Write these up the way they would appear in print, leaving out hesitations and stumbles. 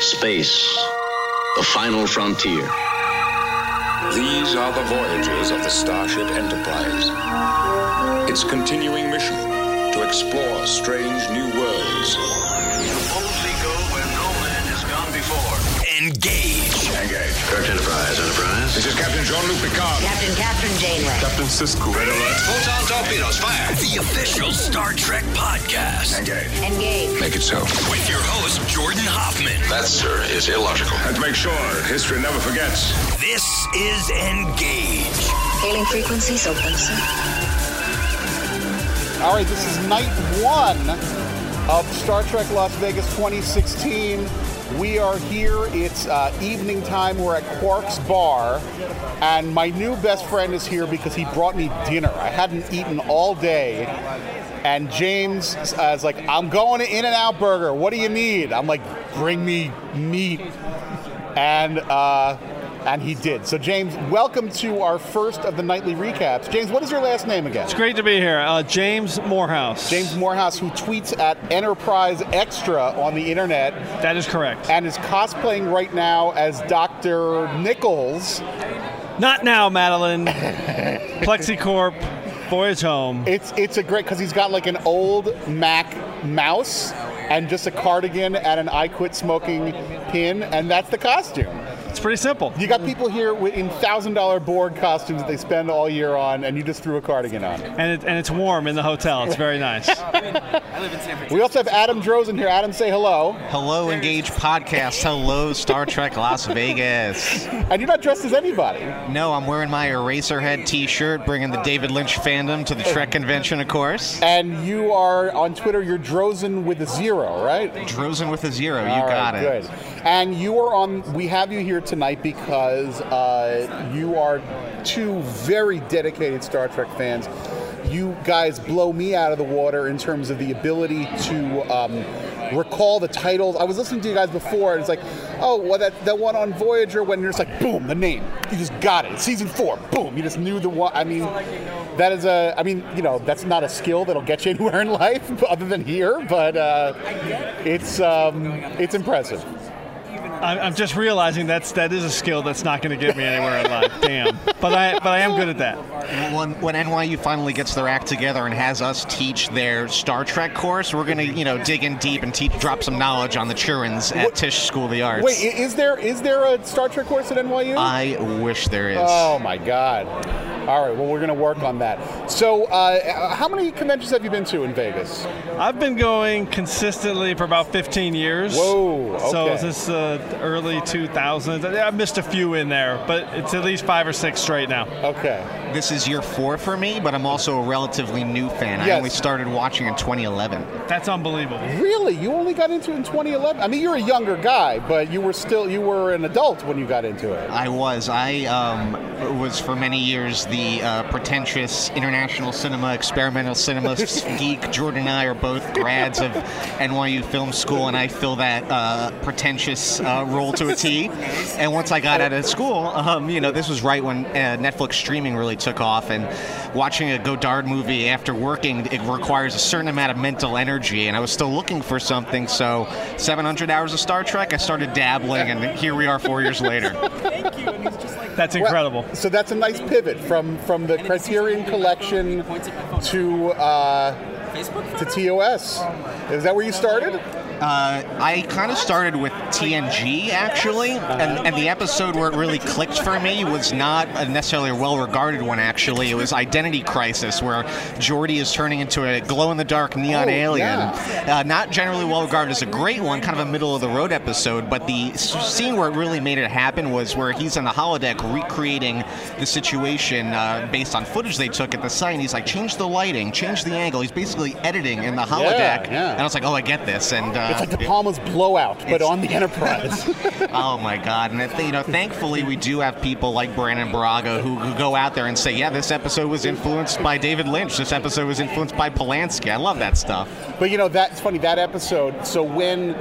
Space, the final frontier. These are the voyages of the Starship Enterprise. Its continuing mission to explore strange new worlds. Boldly go where no man has gone before. Engage. Kirk Enterprise. This is Captain Jean-Luc Picard. Captain Janeway. Captain Sisko. Red alert. Photon torpedoes, fire. The official Star Trek podcast. Engage. Make it so. With your host, Jordan Hoffman. That, sir, is illogical. And make sure history never forgets. This is Engage. Hailing frequencies open, sir. All right, this is night 1 of Star Trek Las Vegas 2016. We are here. It's evening time. We're at Quark's Bar, and my new best friend is here because he brought me dinner. I hadn't eaten all day, and James is like, "I'm going to In-N-Out Burger. What do you need?" I'm like, "Bring me meat," and he did. So, James, welcome to our first of the nightly recaps. James, what is your last name again? It's great to be here. James Morehouse. James Morehouse, who tweets at Enterprise Extra on the internet. That is correct. And is cosplaying right now as Dr. Nichols. Not now, Madeline. Plexicorp. Voyage home. It's a great, because he's got like an old Mac mouse and just a cardigan and an I Quit Smoking pin, and that's the costume. It's pretty simple. You got people here in $1,000 board costumes that they spend all year on, and you just threw a cardigan on. And it's warm in the hotel. It's very nice. I live in San Francisco. We also have Adam Drozen here. Adam, say hello. Hello, Engage Podcast. Hello, Star Trek Las Vegas. And you're not dressed as anybody. No, I'm wearing my Eraserhead T-shirt, bringing the David Lynch fandom to the Trek convention, of course. And you are, on Twitter, you're Drozen with a zero, right? Drozen with a zero. You all got right, it. Good. And you are on, we have you here tonight because you are two very dedicated Star Trek fans. You guys blow me out of the water in terms of the ability to recall the titles. I was listening to you guys before, and it's like, oh, well, that one on Voyager when you're just like, boom, the name. You just got it. It's season 4. Boom. You just knew the one. I mean, that is a, I mean, you know, that's not a skill that'll get you anywhere in life other than here, but it's impressive. I'm just realizing that is a skill that's not going to get me anywhere in life. Damn. But I am good at that. When NYU finally gets their act together and has us teach their Star Trek course, we're going to, you know, dig in deep and drop some knowledge on the Churins at Tisch School of the Arts. Wait, is there a Star Trek course at NYU? I wish there is. Oh my God. All right, well, we're going to work on that. So how many conventions have you been to in Vegas? I've been going consistently for about 15 years. Whoa, okay. So since the early 2000s. I missed a few in there, but it's at least 5 or 6 straight now. Okay. This is year 4 for me, but I'm also a relatively new fan. Yes. I only started watching in 2011. That's unbelievable. Really? You only got into it in 2011? I mean, you're a younger guy, but you were an adult when you got into it. I was. I was for many years the pretentious international cinema, experimental cinema geek. Jordan and I are both grads of NYU Film School, and I fill that pretentious role to a T. And once I got out of school, you know, this was right when Netflix streaming really took off, and watching a Godard movie after working, it requires a certain amount of mental energy, and I was still looking for something, so 700 hours of Star Trek, I started dabbling, and here we are 4 years later. Thank you. And he's just like, that's incredible. Well, so that's a nice pivot from the Criterion Collection to TOS. Is that where you started? I kind of started with TNG, actually, and the episode where it really clicked for me was not necessarily a well-regarded one, actually. It was Identity Crisis, where Geordi is turning into a glow-in-the-dark neon alien. Yeah. Not generally well-regarded as a great one, kind of a middle-of-the-road episode, but the scene where it really made it happen was where he's on the holodeck recreating the situation based on footage they took at the site, and he's like, change the lighting, change the angle. He's basically editing in the holodeck, and I was like, oh, I get this, and It's like De Palma's Blowout, but on the Enterprise. Oh my God! And you know, thankfully we do have people like Brannon Braga who go out there and say, yeah, this episode was influenced by David Lynch. This episode was influenced by Polanski. I love that stuff. But you know, that's funny. That episode. So when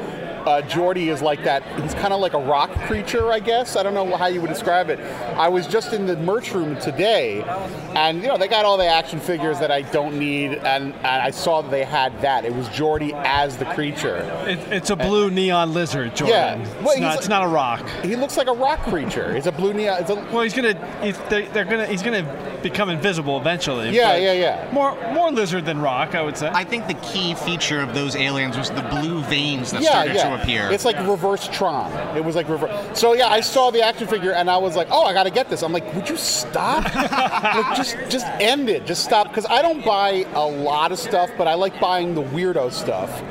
Geordi is like that, he's kind of like a rock creature, I guess. I don't know how you would describe it. I was just in the merch room today, and you know, they got all the action figures that I don't need, and I saw that they had that. It was Geordi as the creature. It's a blue neon lizard, Jordan. Yeah. Well, it's not a rock. He looks like a rock creature. It's a blue neon. Well, he's gonna become invisible eventually. Yeah, yeah, yeah. More lizard than rock, I would say. I think the key feature of those aliens was the blue veins that started to appear. It's like reverse Tron. It was like reverse. So yeah, I saw the action figure and I was like, oh, I gotta get this. I'm like, would you stop? Like, just end it. Just stop, because I don't buy a lot of stuff, but I like buying the weirdo stuff.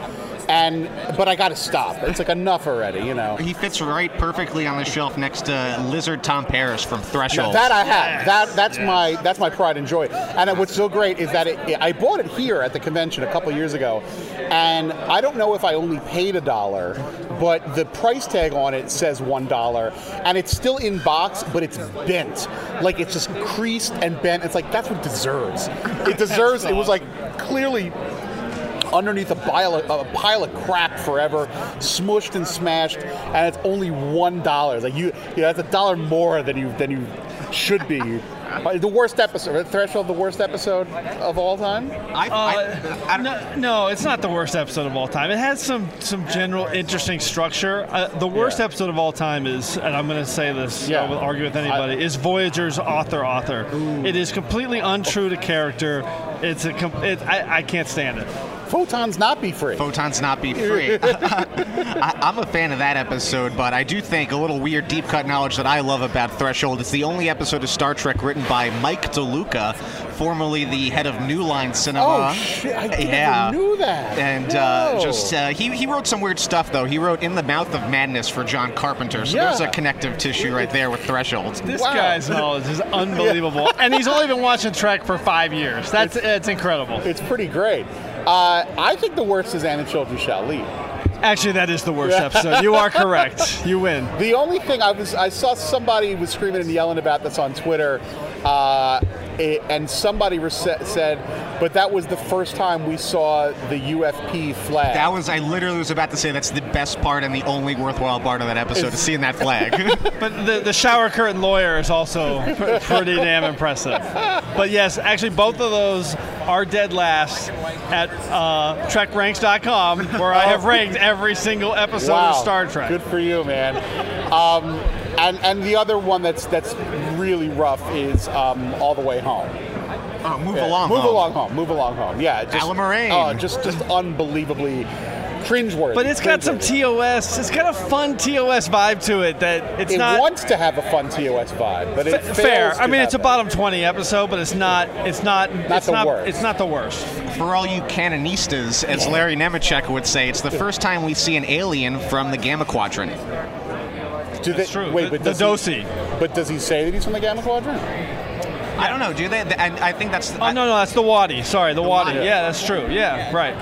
But I gotta stop. It's like enough already, you know. He fits right perfectly on the shelf next to Lizard Tom Paris from Threshold. Now, that I have. Yes. That's my pride and joy. And what's so great is that I bought it here at the convention a couple years ago, and I don't know if I only paid $1, but the price tag on it says $1, and it's still in box, but it's bent, like it's just creased and bent. It's like that's what it deserves. It deserves. It was like clearly underneath a pile of crap forever, smushed and smashed, and it's only $1. Like you know, that's $1 more than you should be. The worst episode, Threshold, the worst episode of all time? No, it's not the worst episode of all time. It has some general interesting structure. The worst episode of all time is, and I'm going to say this, I will argue with anybody, is Voyager's author. Ooh. It is completely untrue to character. I can't stand it. Photons Not Be Free. Photons Not Be Free. I'm a fan of that episode, but I do think a little weird deep cut knowledge that I love about Threshold. It's the only episode of Star Trek written by Mike DeLuca, formerly the head of New Line Cinema. Oh shit! I never knew that. And he wrote some weird stuff though. He wrote In the Mouth of Madness for John Carpenter. So there's a connective tissue right there with Threshold. This guy's knowledge is unbelievable, and he's only been watching Trek for 5 years. That's incredible. It's pretty great. I think the worst is Anne and Children Shall Leave. Actually, that is the worst episode. You are correct. You win. The only thing I saw somebody was screaming and yelling about this on Twitter, and somebody said, but that was the first time we saw the UFP flag. I literally was about to say that's the best part and the only worthwhile part of that episode, is seeing that flag. But the shower curtain lawyer is also pretty damn impressive. But yes, actually both of those are dead last at TrekRanks.com, where I have ranked every single episode of Star Trek. Good for you, man. And the other one that's really rough is All the Way Home. Oh, Move Along Home. Yeah, Alan Moraine. Just unbelievably cringeworthy. But it's got some TOS. It's got a fun TOS vibe to it that it's not. It wants to have a fun TOS vibe, but it's fair. I mean, it's a bottom 20 episode, but it's not the worst. It's not the worst. For all you canonistas, as Larry Nemechek would say, it's the first time we see an alien from the Gamma Quadrant. That's true. Wait, but does he say that he's from the Gamma Quadrant? I don't know. Do they? I think that's. Oh no, that's the Wadi. Sorry, the Wadi. Yeah, that's true. Yeah, right.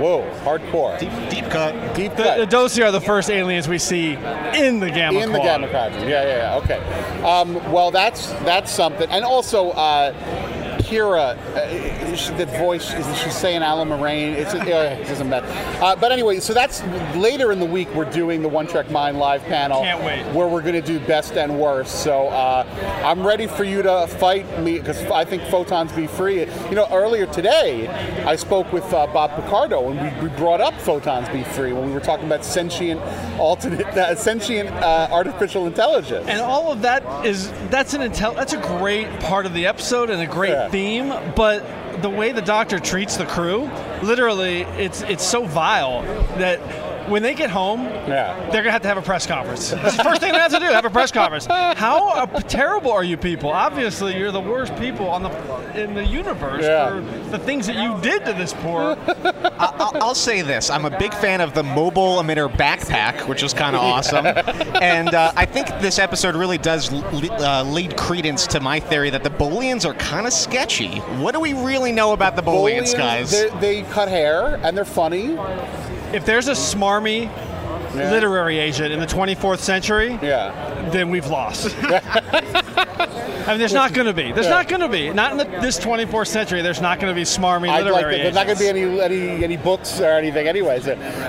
Whoa, hardcore. Deep cut. The Dosi are the first aliens we see in the Gamma. In the Gamma Quadrant. Yeah. Okay. Well, that's something. And also, Kira, that voice, she's saying Alan Moraine. It's just a mess. But anyway, so that's later in the week. We're doing the One Trek Mind live panel. Can't wait. Where we're going to do best and worst. So I'm ready for you to fight me, because I think Photons Be Free. You know, earlier today, I spoke with Bob Picardo, and we brought up Photons Be Free when we were talking about sentient artificial intelligence. And all of that that's a great part of the episode and a great theme. But the way the Doctor treats the crew, literally, it's so vile that when they get home, they're going to have a press conference. That's the first thing they have to do, have a press conference. How terrible are you people? Obviously, you're the worst people in the universe for the things that you did to this poor... I'll say this. I'm a big fan of the mobile emitter backpack, which is kind of awesome. And I think this episode really does lead credence to my theory that the Bolians are kind of sketchy. What do we really know about the Bolians, guys? They cut hair, and they're funny. if there's a smarmy literary agent in the 24th century, then we've lost. I mean, there's not going to be. There's not going to be. Not in this 24th century, there's not going to be smarmy literary agents. There's not going to be any books or anything anyways.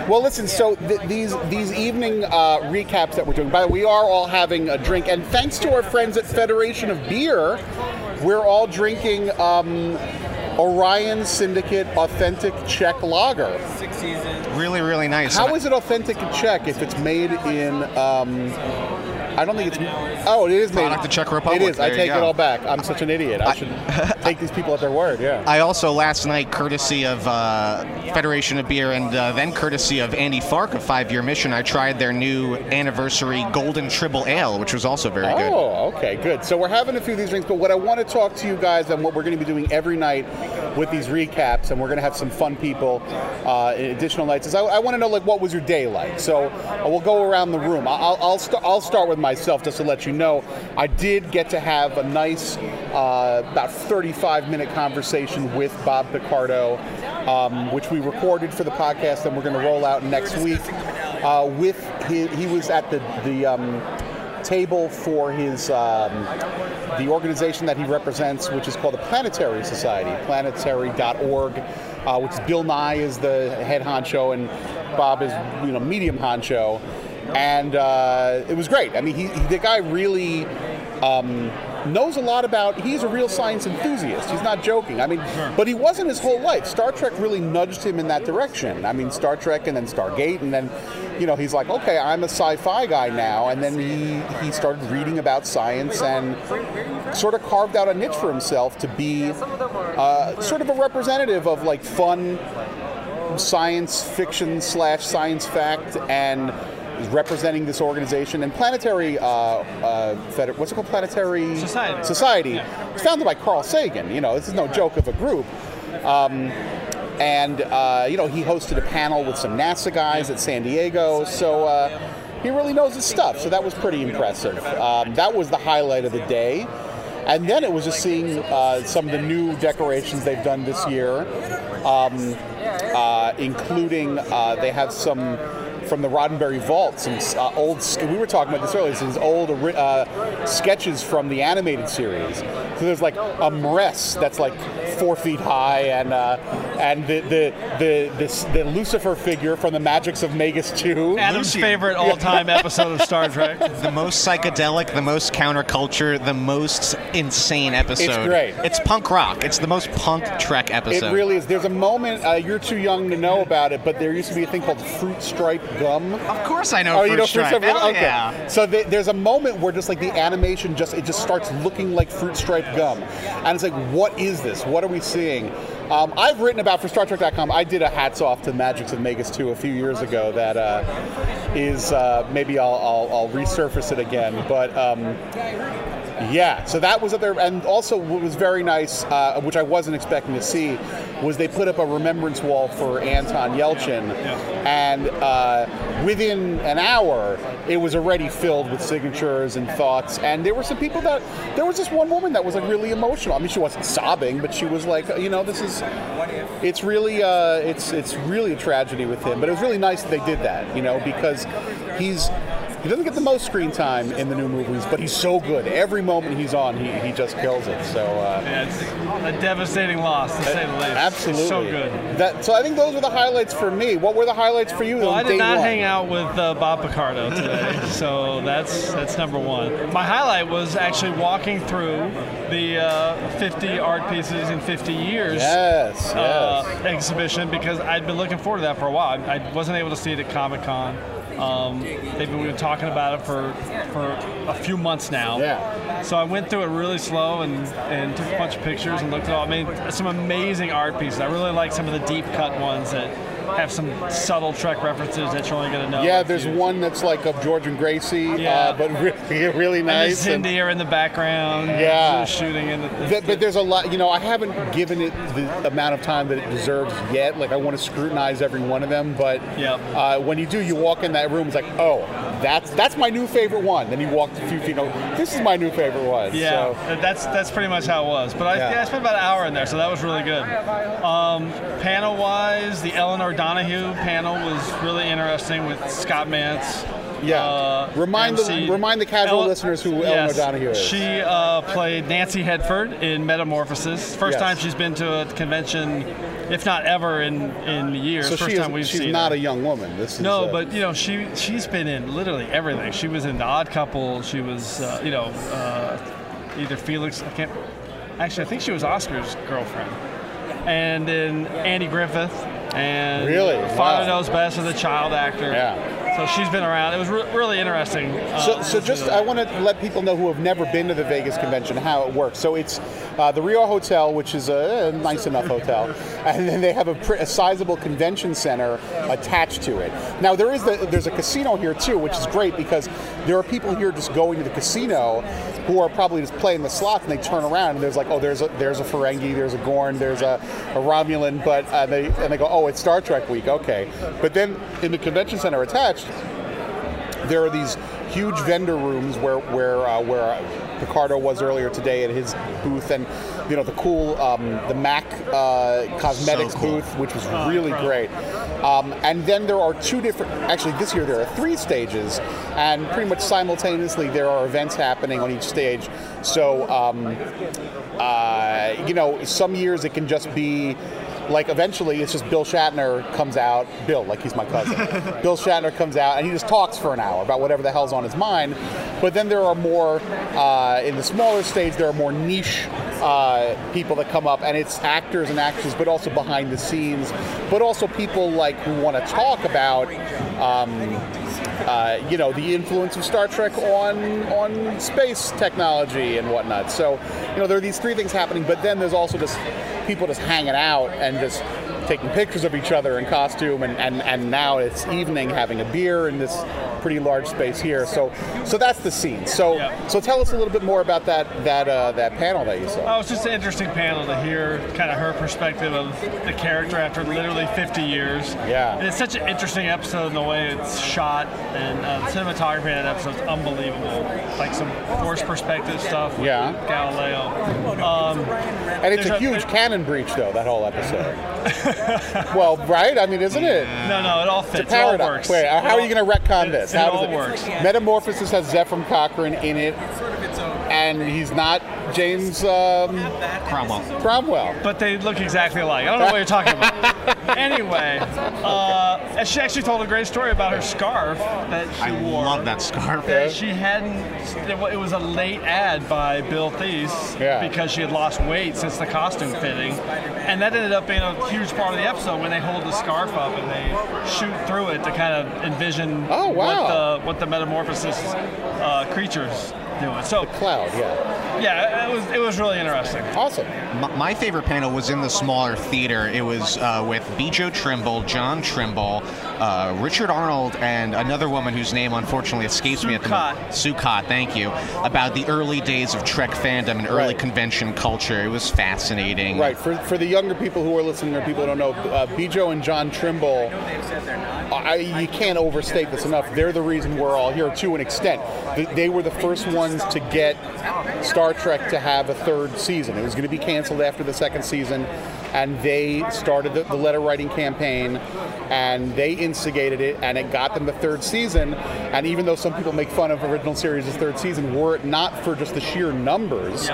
Well, listen, so these evening recaps that we're doing, by the way, we are all having a drink, and thanks to our friends at Federation of Beer, we're all drinking Orion Syndicate Authentic Czech Lager. Really, really nice. How is it authentic Czech if it's made in... I don't think it's... Oh, it is made. Product of the Czech Republic. It is. I take it all back. I'm such an idiot. I should take these people at their word, yeah. I also, last night, courtesy of Federation of Beer and then courtesy of Andy Fark of Five Year Mission, I tried their new anniversary Golden Triple Ale, which was also very good. Oh, okay, good. So we're having a few of these drinks, but what I want to talk to you guys and what we're going to be doing every night with these recaps, and we're going to have some fun people in additional nights, is I want to know, like, what was your day like? So we'll go around the room. I'll start with myself, just to let you know, I did get to have a nice about 35-minute conversation with Bob Picardo, which we recorded for the podcast and we're going to roll out next week. With he was at the table for his the organization that he represents, which is called the Planetary Society, planetary.org, which Bill Nye is the head honcho and Bob is, you know, medium honcho. And it was great. I mean, the guy really knows a lot about... He's a real science enthusiast. He's not joking. I mean, but he wasn't his whole life. Star Trek really nudged him in that direction. I mean, Star Trek and then Stargate, and then, you know, he's like, okay, I'm a sci-fi guy now. And then he started reading about science and sort of carved out a niche for himself to be sort of a representative of, like, fun science fiction / science fact and... representing this organization and Planetary what's it called? Planetary Society. It's founded by Carl Sagan. You know, this is no joke of a group. You know, he hosted a panel with some NASA guys at San Diego. So he really knows his stuff. So that was pretty impressive. That was the highlight of the day. And then it was just seeing some of the new decorations they've done this year, including they have some from the Roddenberry Vault, some old, we were talking about this earlier, some old sketches from the animated series. So there's like a mress that's like 4 feet high, and the Lucifer figure from the Magics of Magus 2. Adam's favorite all-time episode of Star Trek. The most psychedelic, the most counterculture, the most insane episode. It's great. It's punk rock. It's the most punk Trek episode. It really is. There's a moment, you're too young to know about it, but there used to be a thing called Fruit Stripe Gum. Of course I know Fruit Stripe. Okay. Yeah. So there's a moment where just like the animation, it just starts looking like Fruit Stripe Gum. And it's like, what is this? What are we seeing? I've written about, for StarTrek.com, I did a hats off to Magics of Magus 2 a few years ago that is, maybe I'll resurface it again, but yeah, so that was up there. And also what was very nice, which I wasn't expecting to see, was they put up a remembrance wall for Anton Yelchin, and within an hour, it was already filled with signatures and thoughts, and there were some people that, there was this one woman that was like really emotional. I mean, she wasn't sobbing, but she was like, you know, this is, it's really, it's really a tragedy with him, but it was really nice that they did that, you know, because he doesn't get the most screen time in the new movies, but he's so good. Every moment he's on, he just kills it. So it's a devastating loss, to say the least. Absolutely. It's so good. So I think those were the highlights for me. What were the highlights for you? Well, I did not hang out with Bob Picardo today, so that's number one. My highlight was actually walking through the 50 art pieces in 50 years exhibition, because I'd been looking forward to that for a while. I wasn't able to see it at Comic-Con. We've been talking about it for a few months now. Yeah. So I went through it really slow and took a bunch of pictures and looked at all. I mean, some amazing art pieces. I really like some of the deep cut ones that have some subtle Trek references that you're only going to know. Yeah, there's one that's like of George and Gracie, but really, really nice. And Cindy are in the background. Yeah. Shooting in but there's a lot, you know, I haven't given it the amount of time that it deserves yet. Like, I want to scrutinize every one of them, but when you do, you walk in that room, it's like, oh, that's my new favorite one. Then you walk a few feet over, this is my new favorite one. Yeah, so that's pretty much how it was. But I spent about an hour in there, so that was really good. Panel-wise, the Eleanor Donahue panel was really interesting with Scott Mantz. Yeah. Remind the casual listeners who Eleanor Donahue is. She played Nancy Hedford in Metamorphosis. First time she's been to a convention, if not ever in years. So she's not a young woman. But you know, she's been in literally everything. She was in The Odd Couple. She was either Felix. I think she was Oscar's girlfriend. And then Andy Griffith, and Father Knows Best as a child actor. Yeah. So she's been around. It was really interesting. I want to let people know who have never been to the Vegas convention how it works. So it's the Rio Hotel, which is a nice enough hotel, and then they have a sizable convention center attached to it. Now there's a casino here too, which is great because there are people here just going to the casino who are probably just playing the slots, and they turn around and there's like, oh, there's a Ferengi, there's a Gorn, there's a Romulan, but they go, oh, it's Star Trek week, okay. But then in the convention center attached, there are these huge vendor rooms where Picardo was earlier today at his booth, and you know the cool the MAC cosmetics booth, which was really great. And then there are this year there are three stages, and pretty much simultaneously there are events happening on each stage. So some years it can just be. Like, eventually, it's just Bill Shatner comes out. Bill, like he's my cousin. Bill Shatner comes out, and he just talks for an hour about whatever the hell's on his mind. But then there are more, in the smaller stage, there are more niche people that come up, and it's actors and actresses, but also behind the scenes, but also people, like, who want to talk about, the influence of Star Trek on space technology and whatnot. So, you know, there are these three things happening, but then there's also just people just hanging out and just taking pictures of each other in costume, and now it's evening, having a beer in this pretty large space here. So that's the scene. So tell us a little bit more about that panel that you saw. Oh, it's just an interesting panel to hear kind of her perspective of the character after literally 50 years. Yeah. And it's such an interesting episode in the way it's shot, and the cinematography in that episode is unbelievable. Like some forced perspective stuff with Galileo. And it's a huge canon breach, though, that whole episode. Well, right? I mean, isn't it? No, it all fits. It's a paradox. It all works. Wait, how are you going to retcon this? How does it work? Metamorphosis has Zephram Cochrane in it, and he's not James Cromwell. But they look exactly alike. I don't know what you're talking about. Anyway, and she actually told a great story about her scarf that she wore. I love that scarf. That she hadn't. It was a late ad by Bill Thies because she had lost weight since the costume fitting, and that ended up being a huge part of the episode when they hold the scarf up and they shoot through it to kind of envision what the metamorphosis creatures. So the cloud, it was really interesting. Awesome. My favorite panel was in the smaller theater. It was with Bijou Trimble, John Trimble, Richard Arnold, and another woman whose name unfortunately escapes me at the moment. Sukkot, thank you. About the early days of Trek fandom and early convention culture. It was fascinating. Right. For the younger people who are listening or people who don't know, Bijou and John Trimble, you can't overstate this enough. They're the reason we're all here to an extent. They were the first ones to get Star Trek to have a third season. It was going to be canceled after the second season, and they started the letter writing campaign, and they instigated it, and it got them the third season. And even though some people make fun of original series' third season, were it not for just the sheer numbers,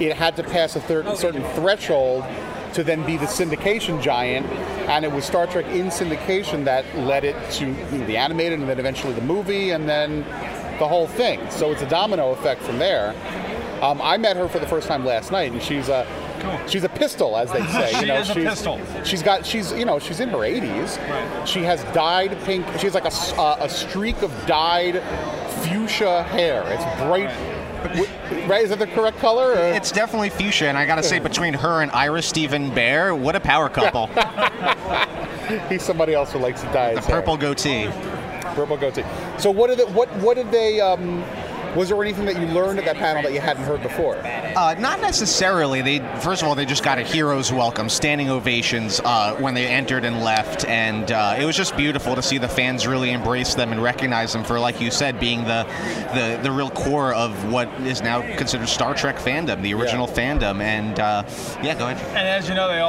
it had to pass a certain threshold to then be the syndication giant, and it was Star Trek in syndication that led it to the animated, and then eventually the movie, and then the whole thing. So it's a domino effect from there. I met her for the first time last night, and she's a pistol, as they say. She's a pistol. She's in her 80s. Right. She has dyed pink. She has like a streak of dyed fuchsia hair. It's bright. Right. Right, is that the correct color? Or? It's definitely fuchsia, and I gotta say, between her and Iris Stephen Bear, what a power couple. He's somebody else who likes to dye his hair. Purple goatee. So what did they Was there anything that you learned at that panel that you hadn't heard before? Not necessarily. First of all, they just got a hero's welcome, standing ovations when they entered and left, and it was just beautiful to see the fans really embrace them and recognize them for, like you said, being the real core of what is now considered Star Trek fandom, the original fandom. And yeah, go ahead. And as you know,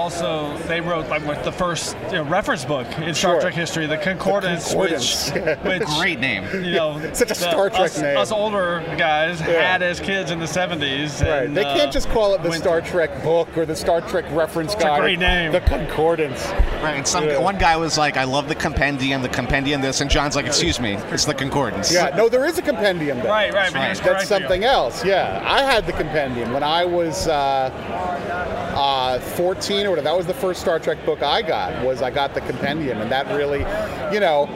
they wrote like the first reference book in Star Trek history, the Concordance, which great name. You know, such a Star Trek name. Us older guys had as kids in the 70s. Right. And, they can't just call it the Star Trek book or the Star Trek reference guide. It's a great name. The Concordance. Right. And one guy was like, "I love the compendium this," and John's like, "Excuse me, it's the Concordance." Yeah. No, there is a compendium though. Right. Right. That's something else. Yeah. I had the compendium when I was 14 or whatever. That was the first Star Trek book I got. I got the compendium, and that really, you know.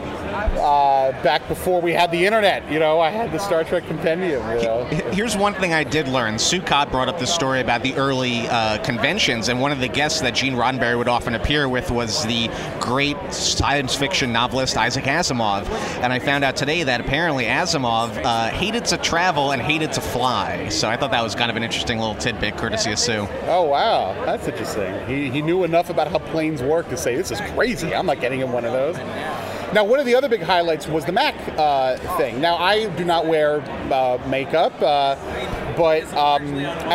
Back before we had the internet, you know, I had the Star Trek compendium, you know. Here's one thing I did learn. Sukkot brought up the story about the early conventions, and one of the guests that Gene Roddenberry would often appear with was the great science fiction novelist Isaac Asimov. And I found out today that apparently Asimov hated to travel and hated to fly. So I thought that was kind of an interesting little tidbit, courtesy of Sue. Oh, wow. That's interesting. He knew enough about how planes work to say, this is crazy. I'm not getting him one of those. Now, one of the other big highlights was the Mac thing. Now, I do not wear makeup, and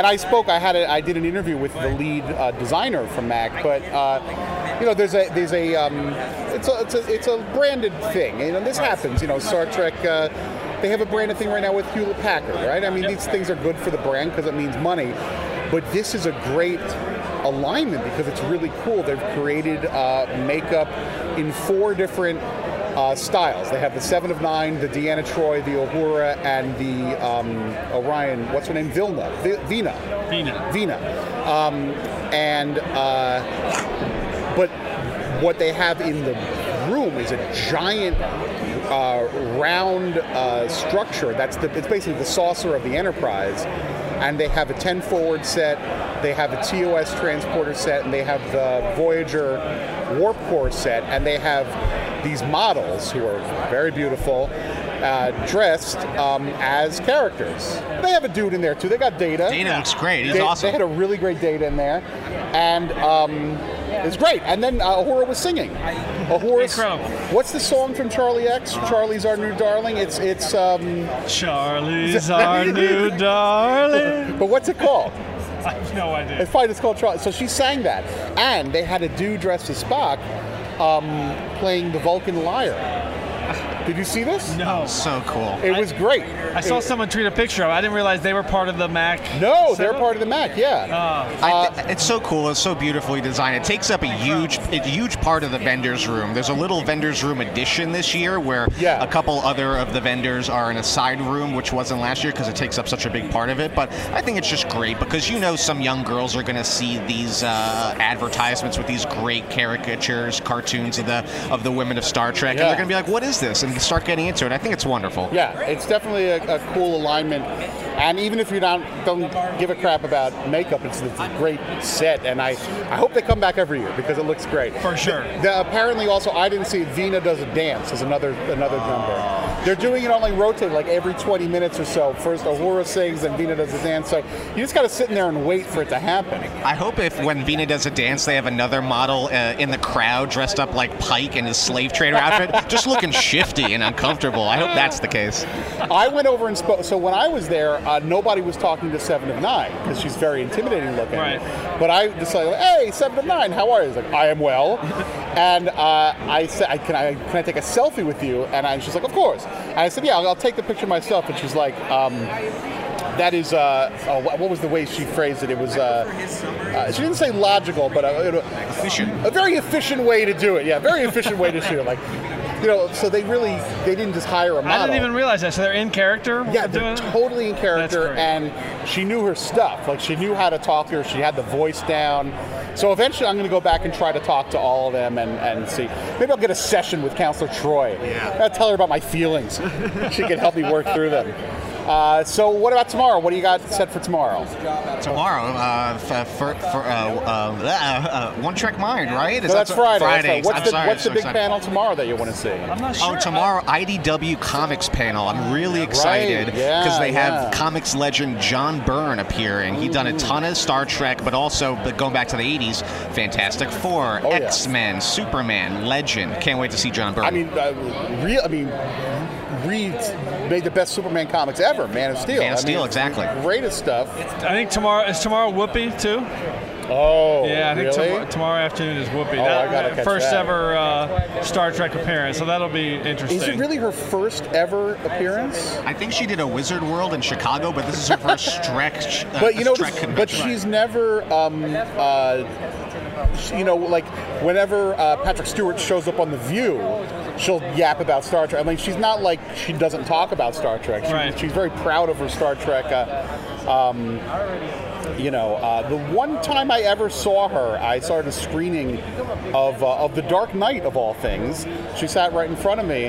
I spoke. I did an interview with the lead designer from Mac, but you know, it's a branded thing, and this happens. You know, Star Trek. They have a branded thing right now with Hewlett Packard, right? I mean, these things are good for the brand because it means money, but this is a great alignment because it's really cool. They've created makeup in 4 different styles. They have the Seven of Nine, the Deanna Troi, the Uhura, and the Orion, what's her name? Vina. But what they have in the room is a giant round structure. It's basically the saucer of the Enterprise. And they have a 10 forward set, they have a TOS transporter set, and they have the Voyager warp core set, and they have these models who are very beautiful, dressed as characters. They have a dude in there too. They got Data. Data looks great. He's awesome. They had a really great Data in there, and it's great. And then Uhura was singing. Incredible. What's the song from Charlie X? Charlie's Our New Darling. It's Charlie's Our New Darling. But what's it called? I have no idea. It's fine. It's called Charlie. So she sang that, and they had a dude dressed as Spock playing the Vulcan lyre. Did you see this? No. So cool. It was great. I saw someone tweet a picture of it. I didn't realize they were part of the Mac. No, they're part of the Mac, yeah. It's so cool. It's so beautifully designed. It takes up a huge part of the vendor's room. There's a little vendor's room addition this year where a couple other of the vendors are in a side room, which wasn't last year because it takes up such a big part of it. But I think it's just great because you know some young girls are going to see these advertisements with these great caricatures, cartoons of the women of Star Trek, and they're going to be like, what is this? And start getting into it. I think it's wonderful. Yeah, it's definitely a cool alignment. And even if you don't give a crap about makeup, it's a great set. And I hope they come back every year because it looks great. For sure. Apparently, also, I didn't see it. Vina Does a Dance is another number. They're doing it on like rotate, like every 20 minutes or so. First, Uhura sings, then Vina Does a Dance. So you just got to sit in there and wait for it to happen. I hope if when Vina Does a Dance, they have another model in the crowd dressed up like Pike in his slave trader outfit, just looking shifty and uncomfortable. I hope that's the case. I went over and spoke. So when I was there, nobody was talking to Seven of Nine because she's very intimidating looking. Right. But I decided, hey, Seven of Nine, how are you? She's like, I am well. And I said, can I take a selfie with you? And she's like, of course. And I said, yeah, I'll take the picture myself. And she's like, that is, what was the way she phrased it? It was, she didn't say logical, but a very efficient way to do it. Yeah, very efficient way to shoot it. Like, you know, so they didn't just hire a model. I didn't even realize that. So they're in character? Yeah, they're totally in character, and she knew her stuff. Like, she knew how to talk to her. She had the voice down. So eventually I'm going to go back and try to talk to all of them and see. Maybe I'll get a session with Counselor Troy. Yeah. I'll tell her about my feelings. She can help me work through them. So what about tomorrow? What do you got set for tomorrow? Tomorrow, One Trick Mind, right? That's Friday. Fridays. What's the big panel tomorrow that you want to see? I'm not sure. Oh, tomorrow, IDW Comics panel. I'm really excited because they have comics legend John Byrne appearing. He's done a ton of Star Trek, but also going back to the 80s, Fantastic Four, X-Men, Superman, Legend. Can't wait to see John Byrne. Reed made the best Superman comics ever, Man of Steel. Man of Steel, exactly. Greatest stuff. I think tomorrow, is tomorrow Whoopi, too? Oh, yeah, I think tomorrow afternoon is Whoopi. Oh, I gotta catch first ever Star Trek appearance, so that'll be interesting. Is it really her first ever appearance? I think she did a Wizard World in Chicago, but this is her first stretch. But she's never... whenever Patrick Stewart shows up on The View, she'll yap about Star Trek. I mean, she's not like she doesn't talk about Star Trek. She's very proud of her Star Trek. The one time I ever saw her, I saw her at a screening of The Dark Knight, of all things. She sat right in front of me,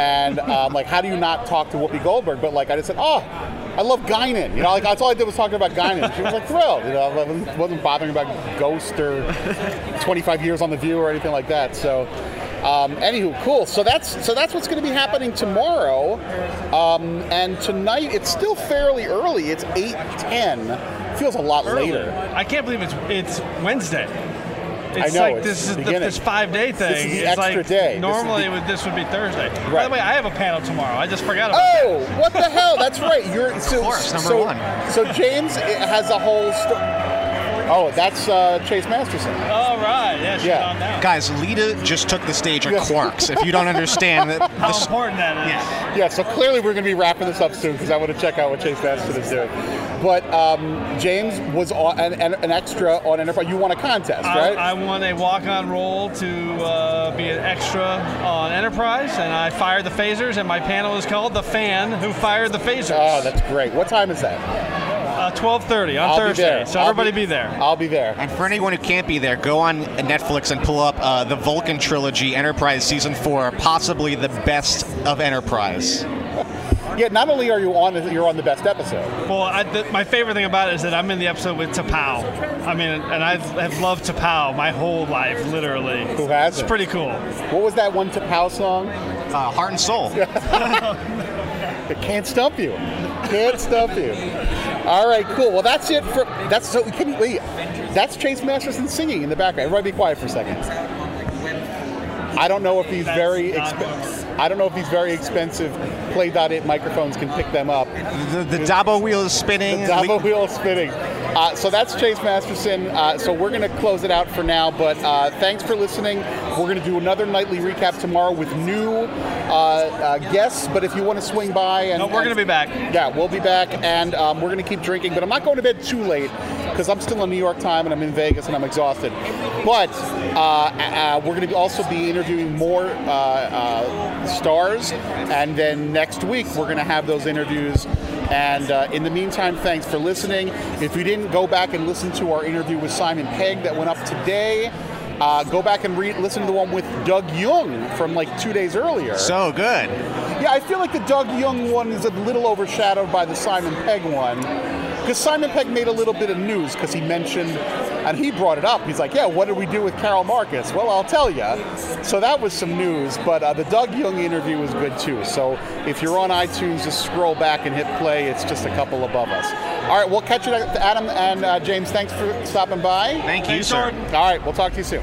and how do you not talk to Whoopi Goldberg? But I just said, I love Guinan. That's all I did was talking about Guinan. She was thrilled. I wasn't bothering about Ghost or 25 years on The View or anything like that. So, anywho, cool. So that's what's going to be happening tomorrow. And tonight, it's still fairly early. It's 8:10. Feels a lot later. I can't believe it's Wednesday. It's this 5-day thing. This is the extra day. Normally, this would be Thursday. Right. By the way, I have a panel tomorrow. I just forgot about that. Oh, what the hell? That's right. Of course, number one. So James has a whole story. Oh, that's Chase Masterson. All right. Yeah. On now. Guys, Lita just took the stage at Quarks. If you don't understand how important that is. Yeah, so clearly we're going to be wrapping this up soon because I want to check out what Chase Masterson is doing. But James was on an extra on Enterprise. You won a contest, right? I won a walk-on role to be an extra on Enterprise, and I fired the phasers, and my panel is called The Fan Who Fired the Phasers. Oh, that's great. What time is that? 12:30 on Thursday, so everybody be there. I'll be there. And for anyone who can't be there, go on Netflix and pull up the Vulcan Trilogy, Enterprise Season 4, possibly the best of Enterprise. Yeah, not only are you on, you're on the best episode. Well, my favorite thing about it is that I'm in the episode with T'Pau. And I have loved T'Pau my whole life, literally. Who has? It's pretty cool. What was that one T'Pau song? Heart and Soul. It can't stump you. Can't stump you. All right, cool. Well, that's it for. That's Chase Masterson singing in the background. Everybody, be quiet for a second. I don't know if these very expensive Play.it microphones can pick them up. The Dabo wheel is spinning. So that's Chase Masterson. So we're going to close it out for now. But thanks for listening. We're going to do another nightly recap tomorrow with new guests. But if you want to swing by. We're going to be back. Yeah, we'll be back. And we're going to keep drinking. But I'm not going to bed too late because I'm still in New York time and I'm in Vegas and I'm exhausted. But we're going to also be interviewing more stars. And then next week, we're going to have those interviews. And in the meantime, thanks for listening. If you didn't go back and listen to our interview with Simon Pegg that went up today, go back and listen to the one with Doug Young from 2 days earlier. So good. Yeah, I feel like the Doug Young one is a little overshadowed by the Simon Pegg one. Because Simon Pegg made a little bit of news because he mentioned, and he brought it up. He's like, yeah, what did we do with Carol Marcus? Well, I'll tell you. So that was some news, but the Doug Young interview was good too. So if you're on iTunes, just scroll back and hit play. It's just a couple above us. All right, we'll catch you, Adam and James. Thanks for stopping by. Thank you, sir. All right, we'll talk to you soon.